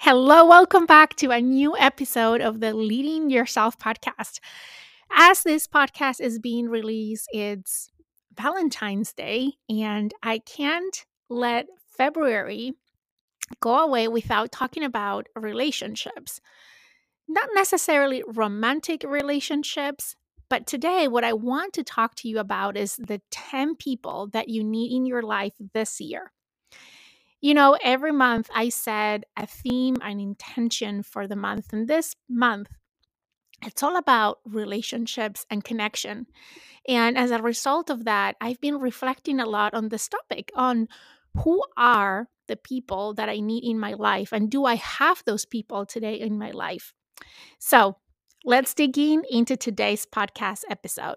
Hello, welcome back to a new episode of the Leading Yourself podcast. As this podcast is being released, it's Valentine's Day, and I can't let February go away without talking about relationships. Not necessarily romantic relationships, but today what I want to talk to you about is the 10 people that you need in your life this year. You know, every month I set a theme, an intention for the month. And this month, it's all about relationships and connection. And as a result of that, I've been reflecting a lot on this topic, on who are the people that I need in my life, and do I have those people today in my life? So let's dig into today's podcast episode.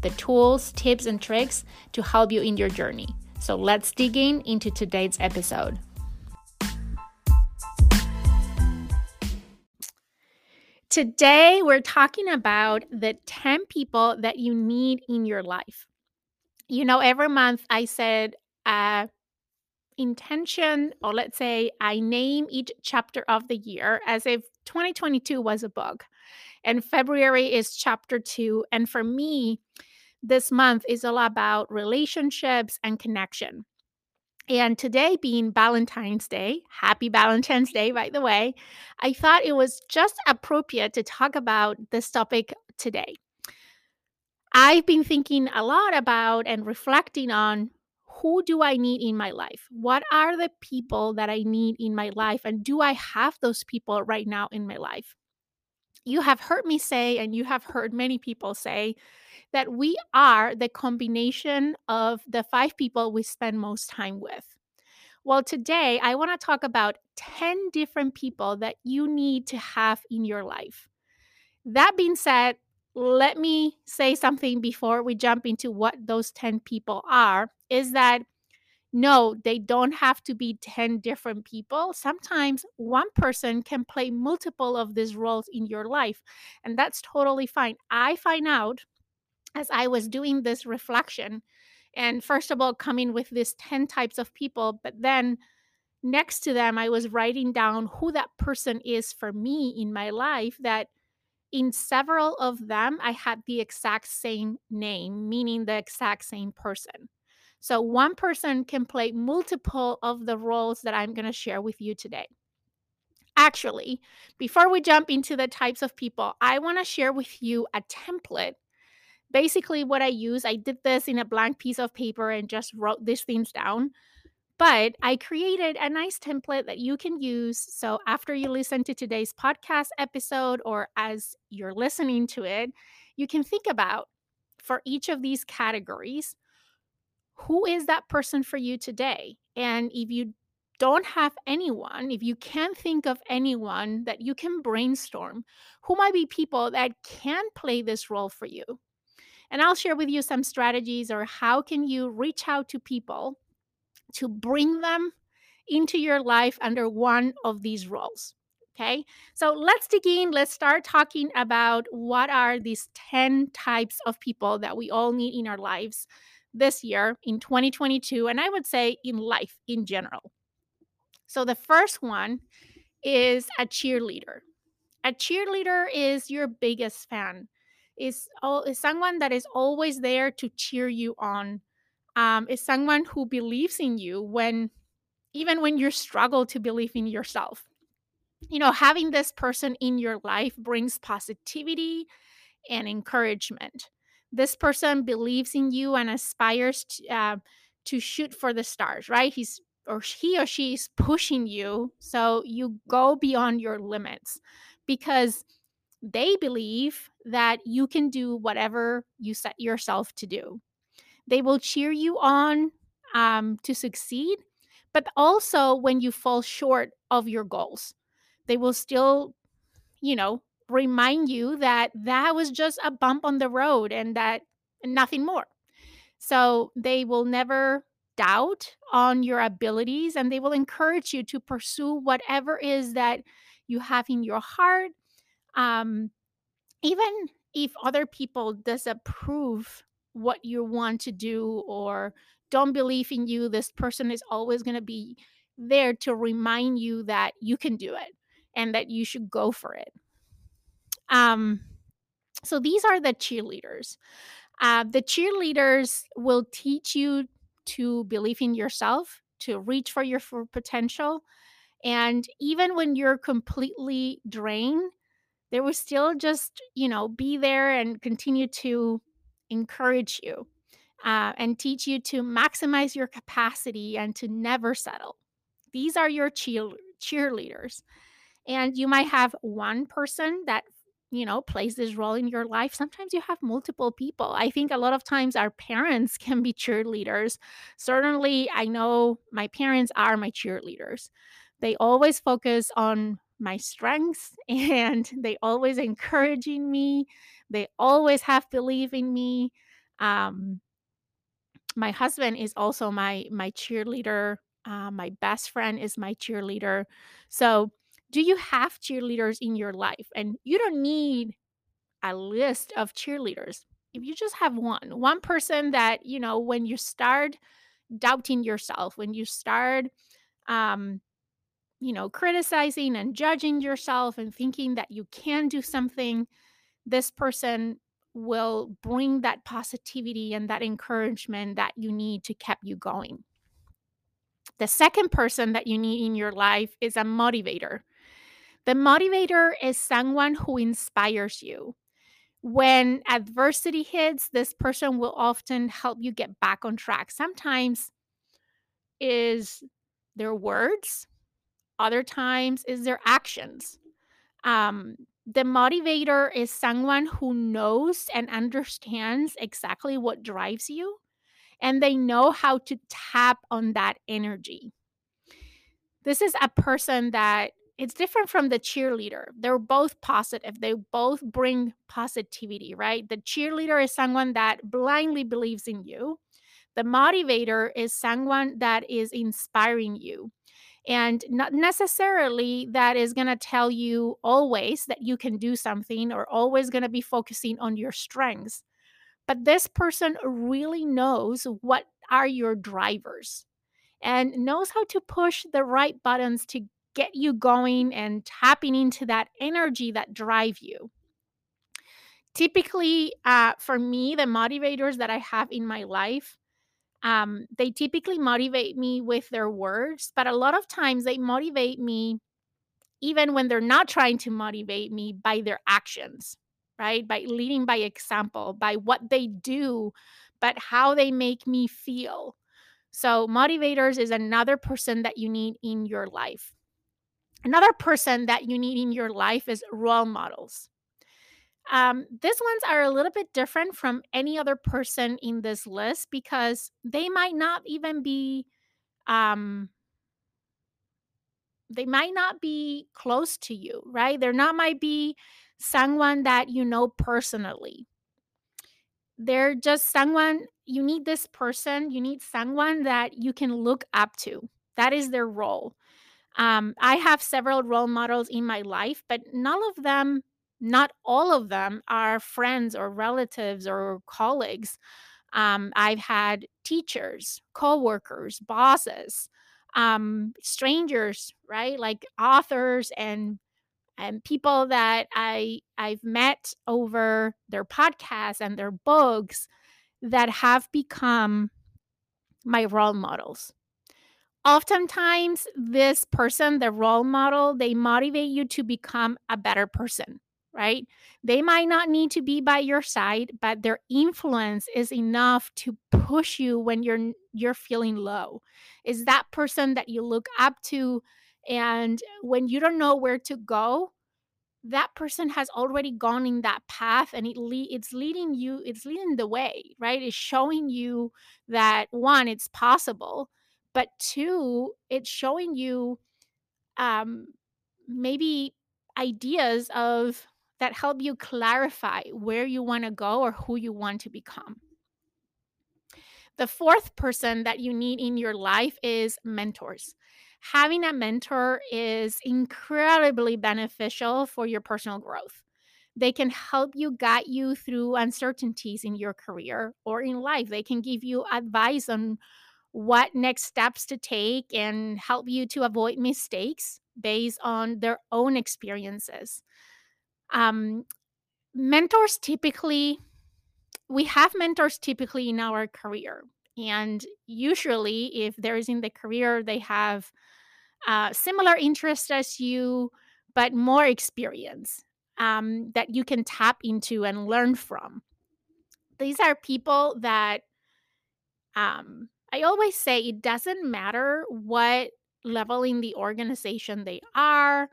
the tools, tips, and tricks to help you in your journey. So let's dig into today's episode. Today, we're talking about the 10 people that you need in your life. You know, every month I said intention, or let's say I name each chapter of the year as if 2022 was a book. And February is chapter 2. And for me, this month is all about relationships and connection. And today being Valentine's Day, happy Valentine's Day, by the way, I thought it was just appropriate to talk about this topic today. I've been thinking a lot about and reflecting on who do I need in my life? What are the people that I need in my life? And do I have those people right now in my life? You have heard me say, and you have heard many people say, that we are the combination of the 5 people we spend most time with. Well, today I want to talk about 10 different people that you need to have in your life. That being said, let me say something before we jump into what those 10 people are, is that no, they don't have to be 10 different people. Sometimes one person can play multiple of these roles in your life, and that's totally fine. I find out as I was doing this reflection, and first of all, coming with these 10 types of people, but then next to them, I was writing down who that person is for me in my life, that in several of them, I had the exact same name, meaning the exact same person. So one person can play multiple of the roles that I'm going to share with you today. Actually, before we jump into the types of people, I want to share with you a template. Basically what I use, I did this in a blank piece of paper and just wrote these things down. But I created a nice template that you can use. So after you listen to today's podcast episode or as you're listening to it, you can think about for each of these categories, who is that person for you today? And if you don't have anyone, if you can't think of anyone, that you can brainstorm who might be people that can play this role for you. And I'll share with you some strategies or how can you reach out to people to bring them into your life under one of these roles. Okay, so let's dig in. Let's start talking about what are these 10 types of people that we all need in our lives this year in 2022, and I would say in life in general. So the first one is a cheerleader. A cheerleader is your biggest fan, is someone that is always there to cheer you on, is someone who believes in you even when you struggle to believe in yourself. You know, having this person in your life brings positivity and encouragement. This person believes in you and aspires to shoot for the stars, right? He or she is pushing you so you go beyond your limits because they believe that you can do whatever you set yourself to do. They will cheer you on to succeed, but also when you fall short of your goals, they will still, remind you that that was just a bump on the road and that nothing more. So they will never doubt on your abilities, and they will encourage you to pursue whatever is that you have in your heart. Even if other people disapprove what you want to do or don't believe in you, this person is always going to be there to remind you that you can do it and that you should go for it. So these are the cheerleaders. The cheerleaders will teach you to believe in yourself, to reach for your full potential. And even when you're completely drained, they will still just, be there and continue to encourage you and teach you to maximize your capacity and to never settle. These are your cheerleaders. And you might have one person that, plays this role in your life. Sometimes you have multiple people. I think a lot of times our parents can be cheerleaders. Certainly, I know my parents are my cheerleaders. They always focus on my strengths and they always encouraging me. They always have belief in me. My husband is also my cheerleader. My best friend is my cheerleader. So do you have cheerleaders in your life? And you don't need a list of cheerleaders. If you just have one person that, when you start doubting yourself, when you start, criticizing and judging yourself and thinking that you can do something, this person will bring that positivity and that encouragement that you need to keep you going. The second person that you need in your life is a motivator. The motivator is someone who inspires you. When adversity hits, this person will often help you get back on track. Sometimes is their words. Other times is their actions. The motivator is someone who knows and understands exactly what drives you, and they know how to tap on that energy. This is a person that it's different from the cheerleader. They're both positive. They both bring positivity, right? The cheerleader is someone that blindly believes in you. The motivator is someone that is inspiring you. And not necessarily that is going to tell you always that you can do something or always going to be focusing on your strengths. But this person really knows what are your drivers and knows how to push the right buttons to get you going and tapping into that energy that drive you. Typically, for me, the motivators that I have in my life, they typically motivate me with their words, but a lot of times they motivate me even when they're not trying to motivate me by their actions, right? By leading by example, by what they do, but how they make me feel. So motivators is another person that you need in your life. Another person that you need in your life is role models. These ones are a little bit different from any other person in this list because they might not even be, close to you, right? They're not might be someone that you know personally. They're just someone, you need this person, you need someone that you can look up to. That is their role. I have several role models in my life, but not all of them are friends or relatives or colleagues. I've had teachers, coworkers, bosses, strangers, right? Like authors and people that I've met over their podcasts and their books that have become my role models. Oftentimes, this person, the role model, they motivate you to become a better person. Right? They might not need to be by your side, but their influence is enough to push you when you're feeling low. It's that person that you look up to, and when you don't know where to go, that person has already gone in that path, and it's leading you, it's leading the way, right? It's showing you that, one, it's possible, but two, it's showing you maybe ideas of that help you clarify where you want to go or who you want to become. The fourth person that you need in your life is mentors. Having a mentor is incredibly beneficial for your personal growth. They can help you guide you through uncertainties in your career or in life. They can give you advice on what next steps to take and help you to avoid mistakes based on their own experiences. Mentors typically... we have mentors typically in our career, and usually if there is in the career, they have similar interests as you, but more experience that you can tap into and learn from. These are people that I always say it doesn't matter what level in the organization they are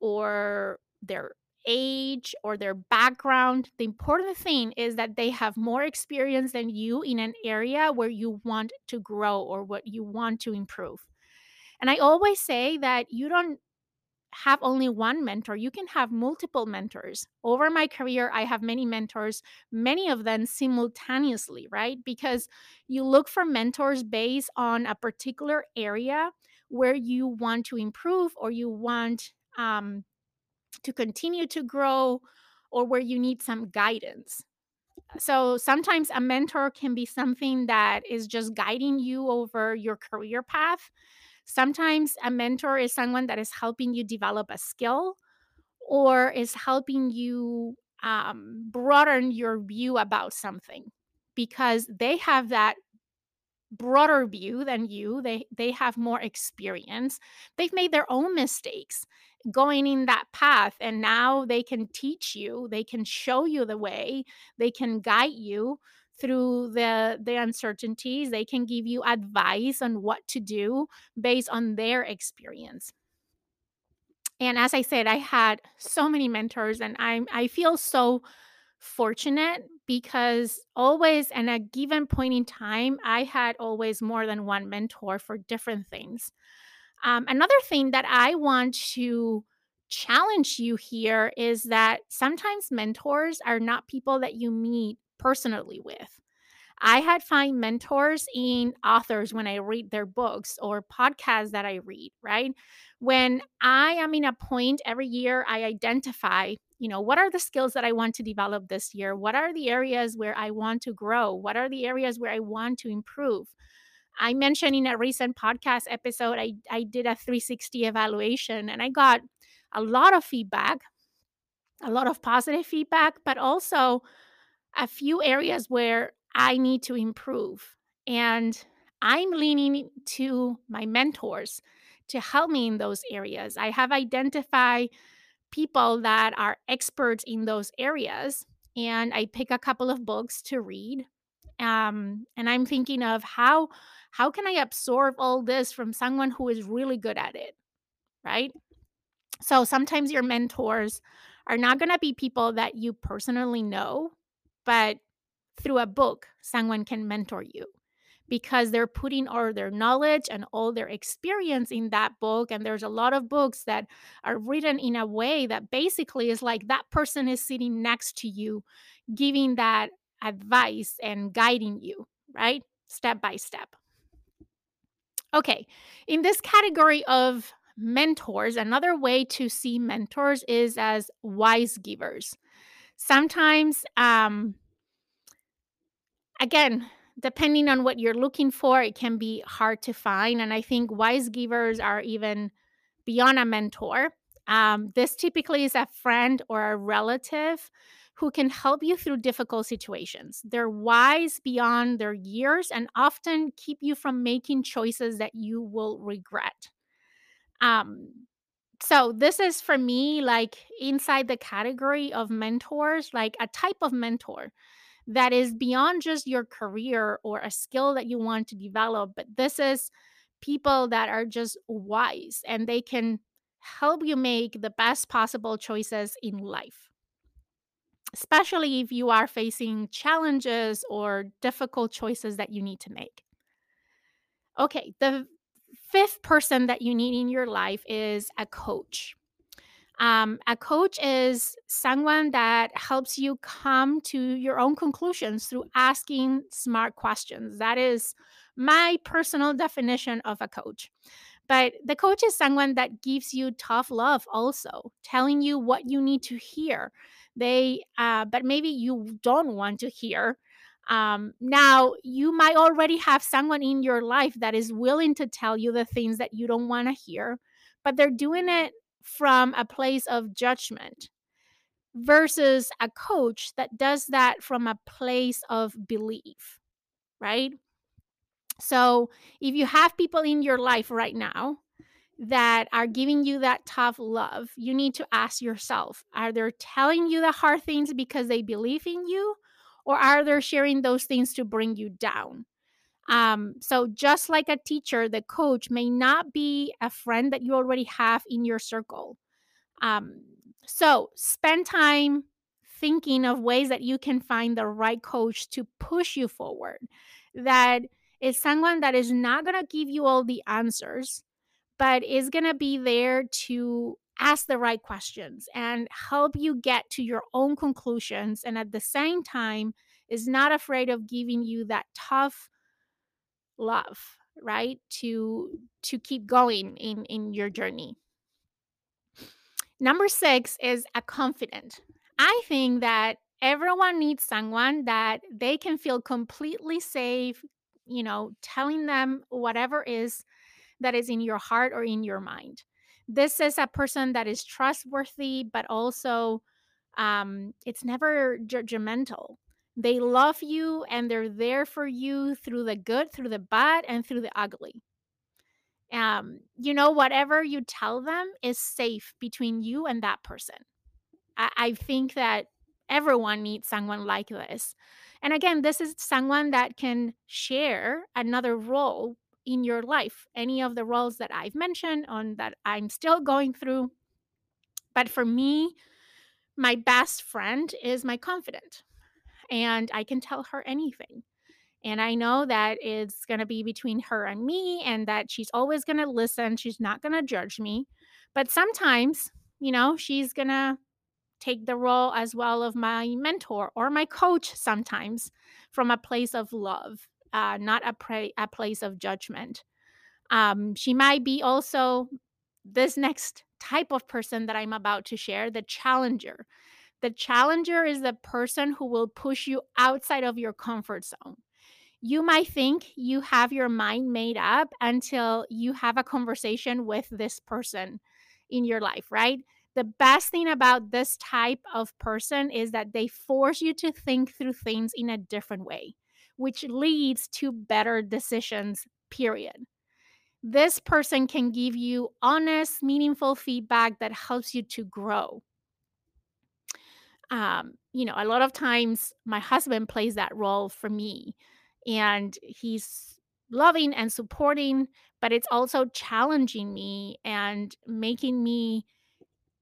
or their age or their background. The important thing is that they have more experience than you in an area where you want to grow or what you want to improve. And I always say that you don't have only one mentor. You can have multiple mentors. Over my career, I have many mentors, many of them simultaneously, right? Because you look for mentors based on a particular area where you want to improve or you want to continue to grow, or where you need some guidance. So sometimes a mentor can be something that is just guiding you over your career path. Sometimes a mentor is someone that is helping you develop a skill or is helping you broaden your view about something, because they have that broader view than you. They have more experience. They've made their own mistakes going in that path, and now they can teach you, they can show you the way, they can guide you through the uncertainties, they can give you advice on what to do based on their experience. And as I said, I had so many mentors, and I feel so fortunate because always at a given point in time, I had always more than one mentor for different things. Another thing that I want to challenge you here is that sometimes mentors are not people that you meet personally with. I had found mentors in authors when I read their books or podcasts that I read, right? When I am in a point every year, I identify, what are the skills that I want to develop this year? What are the areas where I want to grow? What are the areas where I want to improve? I mentioned in a recent podcast episode, I did a 360 evaluation, and I got a lot of feedback, a lot of positive feedback, but also a few areas where I need to improve. And I'm leaning to my mentors to help me in those areas. I have identified people that are experts in those areas, and I pick a couple of books to read. And I'm thinking of how can I absorb all this from someone who is really good at it, right? So sometimes your mentors are not going to be people that you personally know, but through a book, someone can mentor you because they're putting all their knowledge and all their experience in that book. And there's a lot of books that are written in a way that basically is like that person is sitting next to you, giving that advice and guiding you, right? Step by step. Okay, in this category of mentors, another way to see mentors is as wise givers. Sometimes, again, depending on what you're looking for, it can be hard to find. And I think wise givers are even beyond a mentor. This typically is a friend or a relative who can help you through difficult situations. They're wise beyond their years and often keep you from making choices that you will regret. So this is for me, like inside the category of mentors, like a type of mentor that is beyond just your career or a skill that you want to develop, but this is people that are just wise and they can help you make the best possible choices in life, especially if you are facing challenges or difficult choices that you need to make. Okay, the fifth person that you need in your life is a coach. A coach is someone that helps you come to your own conclusions through asking smart questions. That is my personal definition of a coach. But the coach is someone that gives you tough love also, telling you what you need to hear. But maybe you don't want to hear. Now, you might already have someone in your life that is willing to tell you the things that you don't want to hear, but they're doing it from a place of judgment versus a coach that does that from a place of belief, right? So if you have people in your life right now that are giving you that tough love, you need to ask yourself, are they telling you the hard things because they believe in you, or are they sharing those things to bring you down? So just like a teacher, the coach may not be a friend that you already have in your circle. So spend time thinking of ways that you can find the right coach to push you forward. That is someone that is not going to give you all the answers, but is going to be there to ask the right questions and help you get to your own conclusions. And at the same time, is not afraid of giving you that tough love, right? To keep going in your journey. Number 6 is a confidant. I think that everyone needs someone that they can feel completely safe, telling them whatever is that is in your heart or in your mind. This is a person that is trustworthy, but also it's never judgmental. They love you and they're there for you through the good, through the bad, and through the ugly. Whatever you tell them is safe between you and that person. I think that everyone needs someone like this. And again, this is someone that can share another role in your life, any of the roles that I've mentioned on that I'm still going through. But for me, my best friend is my confidant. And I can tell her anything. And I know that it's going to be between her and me and that she's always going to listen. She's not going to judge me. But sometimes, she's going to take the role as well of my mentor or my coach sometimes from a place of love, not a place of judgment. She might be also this next type of person that I'm about to share, the challenger. The challenger is the person who will push you outside of your comfort zone. You might think you have your mind made up until you have a conversation with this person in your life, right? The best thing about this type of person is that they force you to think through things in a different way, which leads to better decisions, period. This person can give you honest, meaningful feedback that helps you to grow. A lot of times my husband plays that role for me, and he's loving and supporting, but it's also challenging me and making me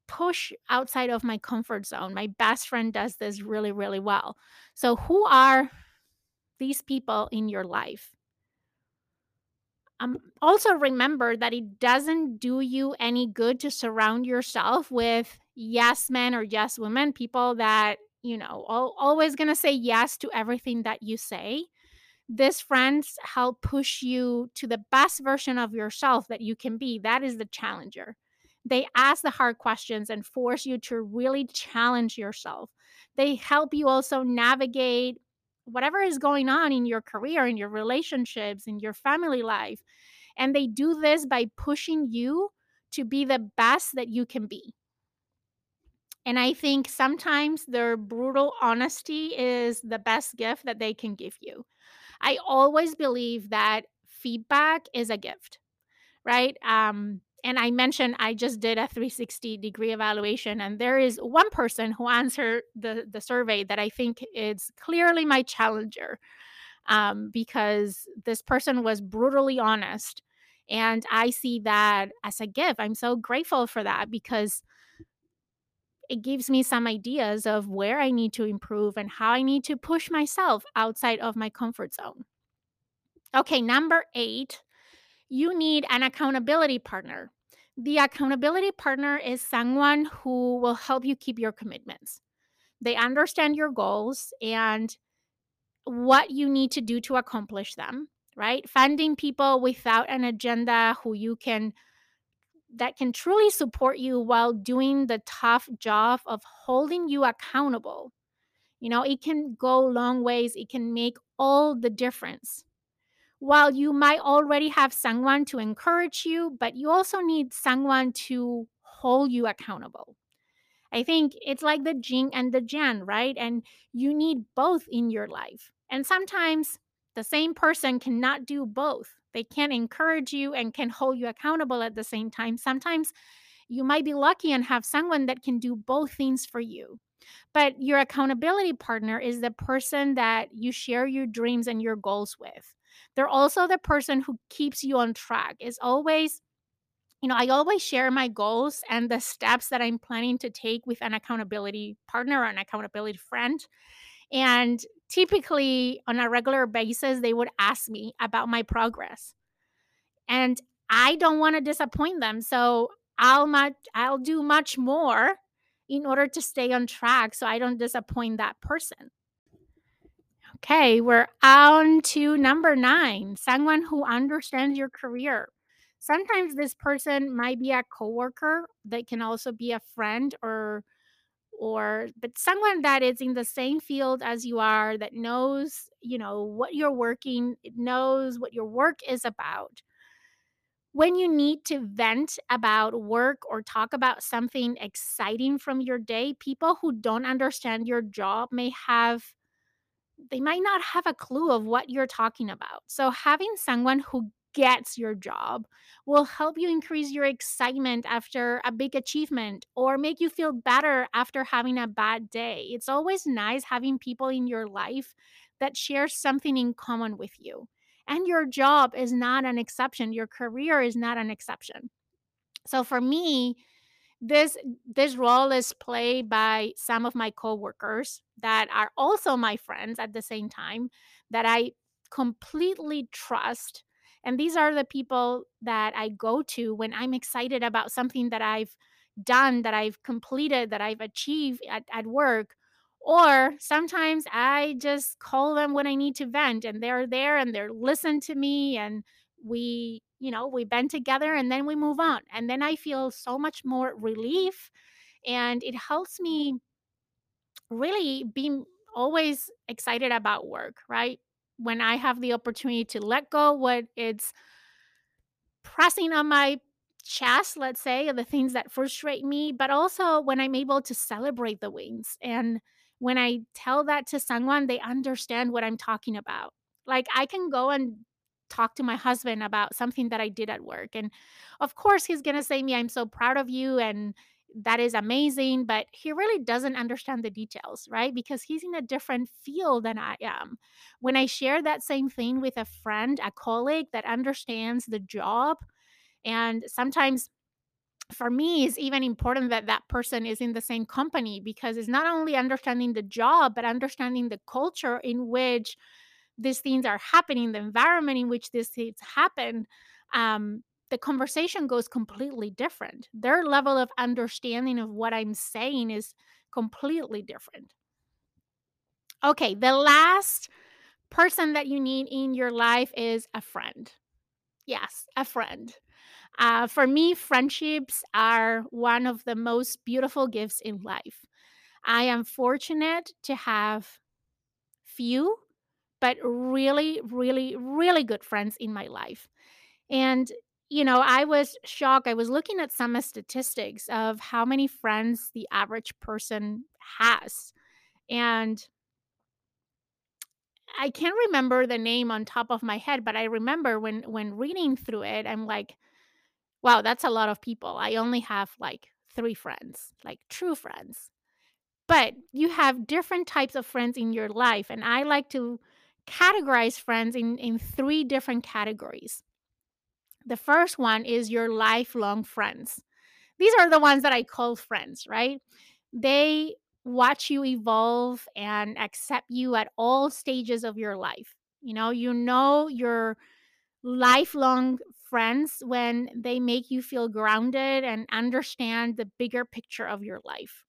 push outside of my comfort zone. My best friend does this really, really well. So who are these people in your life? Also remember that it doesn't do you any good to surround yourself with yes men or yes women, people that, always going to say yes to everything that you say. These friends help push you to the best version of yourself that you can be. That is the challenger. They ask the hard questions and force you to really challenge yourself. They help you also navigate whatever is going on in your career, in your relationships, in your family life. And they do this by pushing you to be the best that you can be. And I think sometimes their brutal honesty is the best gift that they can give you. I always believe that feedback is a gift, right? And I mentioned I just did a 360-degree evaluation, and there is one person who answered the survey that I think is clearly my challenger because this person was brutally honest And I see that as a gift. I'm so grateful for that because it gives me some ideas of where I need to improve and how I need to push myself outside of my comfort zone. Okay, number 8, you need an accountability partner. The accountability partner is someone who will help you keep your commitments. They understand your goals and what you need to do to accomplish them, right? Finding people without an agenda that can truly support you while doing the tough job of holding you accountable. You know, it can go long ways. It can make all the difference. While you might already have someone to encourage you, but you also need someone to hold you accountable. I think it's like the yin and the yang, right? And you need both in your life. And sometimes the same person cannot do both. They can encourage you and can hold you accountable at the same time. Sometimes you might be lucky and have someone that can do both things for you. But your accountability partner is the person that you share your dreams and your goals with. They're also the person who keeps you on track. It's always, you know, I always share my goals and the steps that I'm planning to take with an accountability partner or an accountability friend. And typically on a regular basis, they would ask me about my progress. And I don't want to disappoint them. So I'll do much more in order to stay on track so I don't disappoint that person. Okay, we're on to number 9, someone who understands your career. Sometimes this person might be a coworker, they can also be a friend but someone that is in the same field as you are, that knows, you know, what you're working, knows what your work is about. When you need to vent about work or talk about something exciting from your day, people who don't understand your job they might not have a clue of what you're talking about. So having someone who gets your job will help you increase your excitement after a big achievement or make you feel better after having a bad day. It's always nice having people in your life that share something in common with you. And your job is not an exception. Your career is not an exception. So for me, this role is played by some of my coworkers that are also my friends at the same time, that I completely trust. And these are the people that I go to when I'm excited about something that I've done, that I've completed, that I've achieved at work. Or sometimes I just call them when I need to vent, and they're there and they're listening to me, and we bend together and then we move on. And then I feel so much more relief, and it helps me really be always excited about work, right? When I have the opportunity to let go what it's pressing on my chest, let's say, the things that frustrate me, but also when I'm able to celebrate the wins. And when I tell that to someone, they understand what I'm talking about. Like I can go and talk to my husband about something that I did at work. And of course, he's going to say to me, I'm so proud of you and that is amazing. But he really doesn't understand the details, right? Because he's in a different field than I am. When I share that same thing with a friend, a colleague that understands the job, and sometimes for me, it's even important that that person is in the same company, because it's not only understanding the job, but understanding the culture in which these things are happening, the environment in which these things happen, the conversation goes completely different. Their level of understanding of what I'm saying is completely different. Okay, the last person that you need in your life is a friend. Yes, a friend. For me, friendships are one of the most beautiful gifts in life. I am fortunate to have few but really, really, really good friends in my life. And, you know, I was shocked. I was looking at some statistics of how many friends the average person has. And I can't remember the name on top of my head, but I remember when reading through it, I'm like, wow, that's a lot of people. I only have like 3 friends, like true friends. But you have different types of friends in your life. And I like to categorize friends in 3 different categories. The first one is your lifelong friends. These are the ones that I call friends, right? They watch you evolve and accept you at all stages of your life. You know your lifelong friends when they make you feel grounded and understand the bigger picture of your life.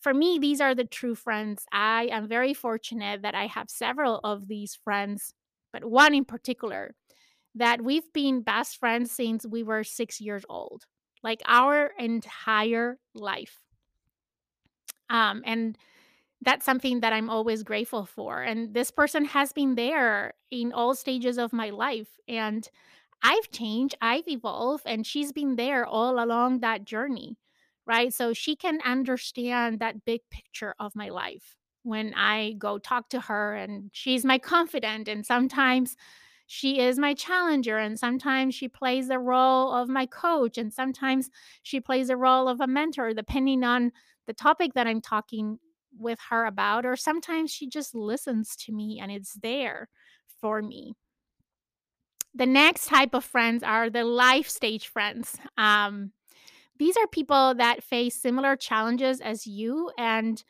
For me, these are the true friends. I am very fortunate that I have several of these friends, but one in particular, that we've been best friends since we were 6 years old, like our entire life. And that's something that I'm always grateful for. And this person has been there in all stages of my life. And I've changed, I've evolved, and she's been there all along that journey, right? So she can understand that big picture of my life when I go talk to her, and she's my confidant. And sometimes she is my challenger, and sometimes she plays the role of my coach, and sometimes she plays the role of a mentor, depending on the topic that I'm talking with her about, or sometimes she just listens to me and it's there for me. The next type of friends are the life stage friends. These are people that face similar challenges as you and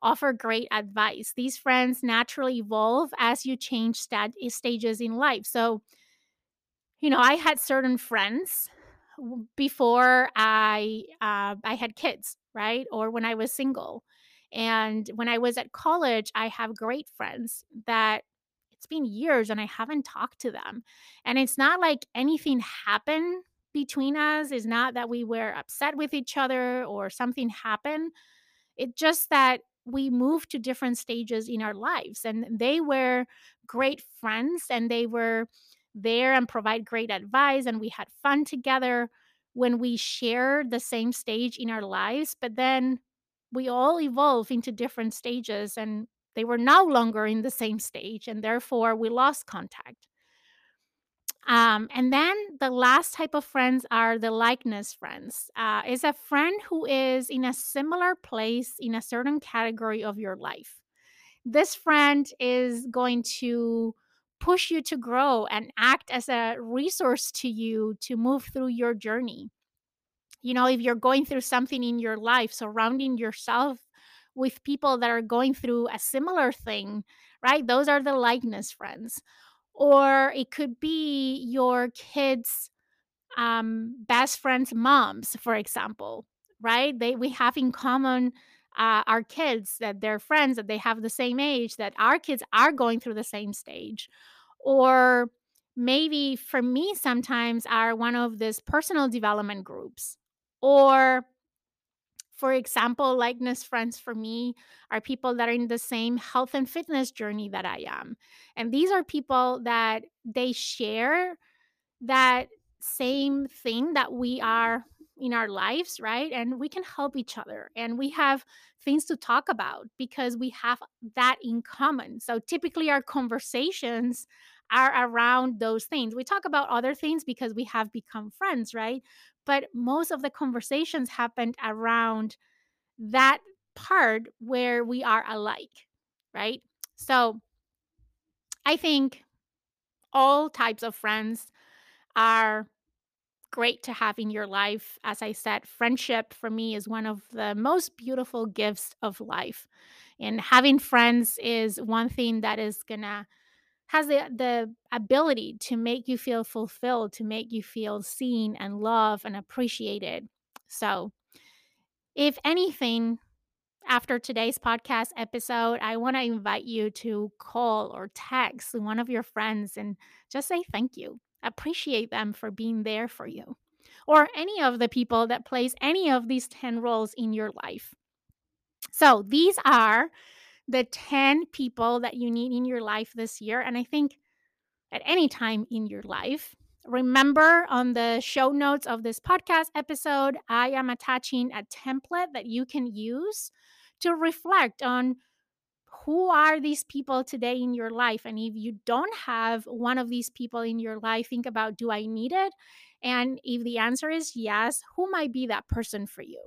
offer great advice. These friends naturally evolve as you change stages in life. So, you know, I had certain friends before I had kids, right? Or when I was single. And when I was at college, I have great friends that it's been years and I haven't talked to them. And it's not like anything happened between us. It's not that we were upset with each other or something happened. It's just that we moved to different stages in our lives. And they were great friends, and they were there and provide great advice. And we had fun together when we shared the same stage in our lives. But then we all evolved into different stages, and they were no longer in the same stage, and therefore we lost contact. And then the last type of friends are the likeness friends. It's a friend who is in a similar place in a certain category of your life. This friend is going to push you to grow and act as a resource to you to move through your journey. You know, if you're going through something in your life, surrounding yourself with people that are going through a similar thing, right? Those are the likeness friends. Or it could be your kids' best friend's moms, for example, right? We have in common our kids, that they're friends, that they have the same age, that our kids are going through the same stage. Or maybe for me, sometimes are one of these personal development groups. Or, for example, likeness friends for me are people that are in the same health and fitness journey that I am. And these are people that they share that same thing that we are in our lives, right? And we can help each other, and we have things to talk about because we have that in common. So typically our conversations are around those things. We talk about other things because we have become friends, right? But most of the conversations happened around that part where we are alike, right? So I think all types of friends are great to have in your life. As I said, friendship for me is one of the most beautiful gifts of life. And having friends is one thing that is has the ability to make you feel fulfilled, to make you feel seen and loved and appreciated. So if anything, after today's podcast episode, I want to invite you to call or text one of your friends and just say thank you. Appreciate them for being there for you, or any of the people that plays any of these 10 roles in your life. So these are the 10 people that you need in your life this year. And I think at any time in your life, remember on the show notes of this podcast episode, I am attaching a template that you can use to reflect on who are these people today in your life. And if you don't have one of these people in your life, think about, do I need it? And if the answer is yes, who might be that person for you?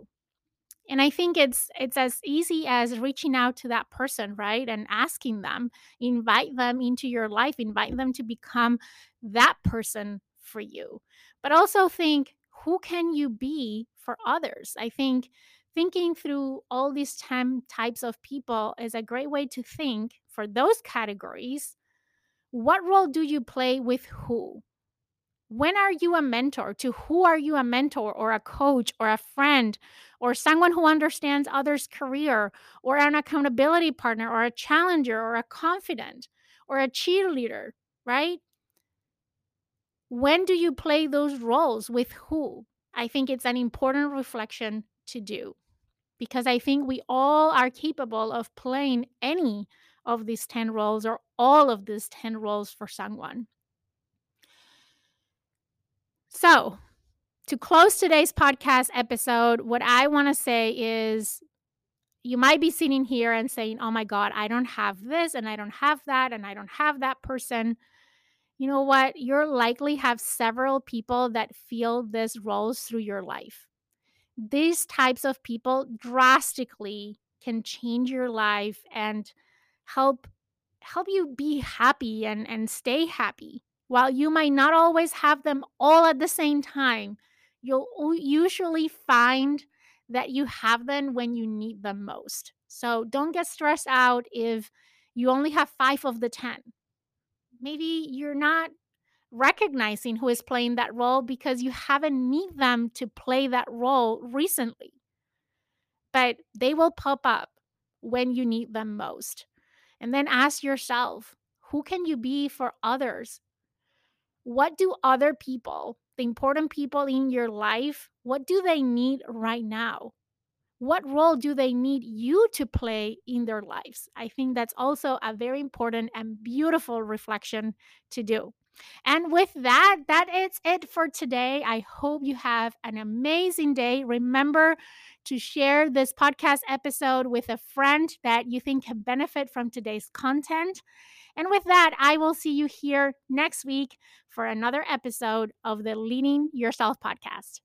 And I think it's as easy as reaching out to that person, right? And asking them, invite them into your life, invite them to become that person for you, but also think, who can you be for others? I think thinking through all these types of people is a great way to think for those categories. What role do you play with who? When are you a mentor? To who are you a mentor or a coach or a friend or someone who understands others' career or an accountability partner or a challenger or a confidant or a cheerleader, right? When do you play those roles with who? I think it's an important reflection to do, because I think we all are capable of playing any of these 10 roles or all of these 10 roles for someone. So, to close today's podcast episode, what I want to say is, you might be sitting here and saying, oh my God, I don't have this and I don't have that and I don't have that person. You know what? You'll likely have several people that fill these roles through your life. These types of people drastically can change your life and help you be happy and stay happy. While you might not always have them all at the same time, you'll usually find that you have them when you need them most. So don't get stressed out if you only have 5 of the 10. Maybe you're not recognizing who is playing that role because you haven't need them to play that role recently. But they will pop up when you need them most. And then ask yourself, who can you be for others? What do other people, the important people in your life, what do they need right now? What role do they need you to play in their lives? I think that's also a very important and beautiful reflection to do. And with that, that is it for today. I hope you have an amazing day. Remember to share this podcast episode with a friend that you think can benefit from today's content. And with that, I will see you here next week for another episode of the Leading Yourself podcast.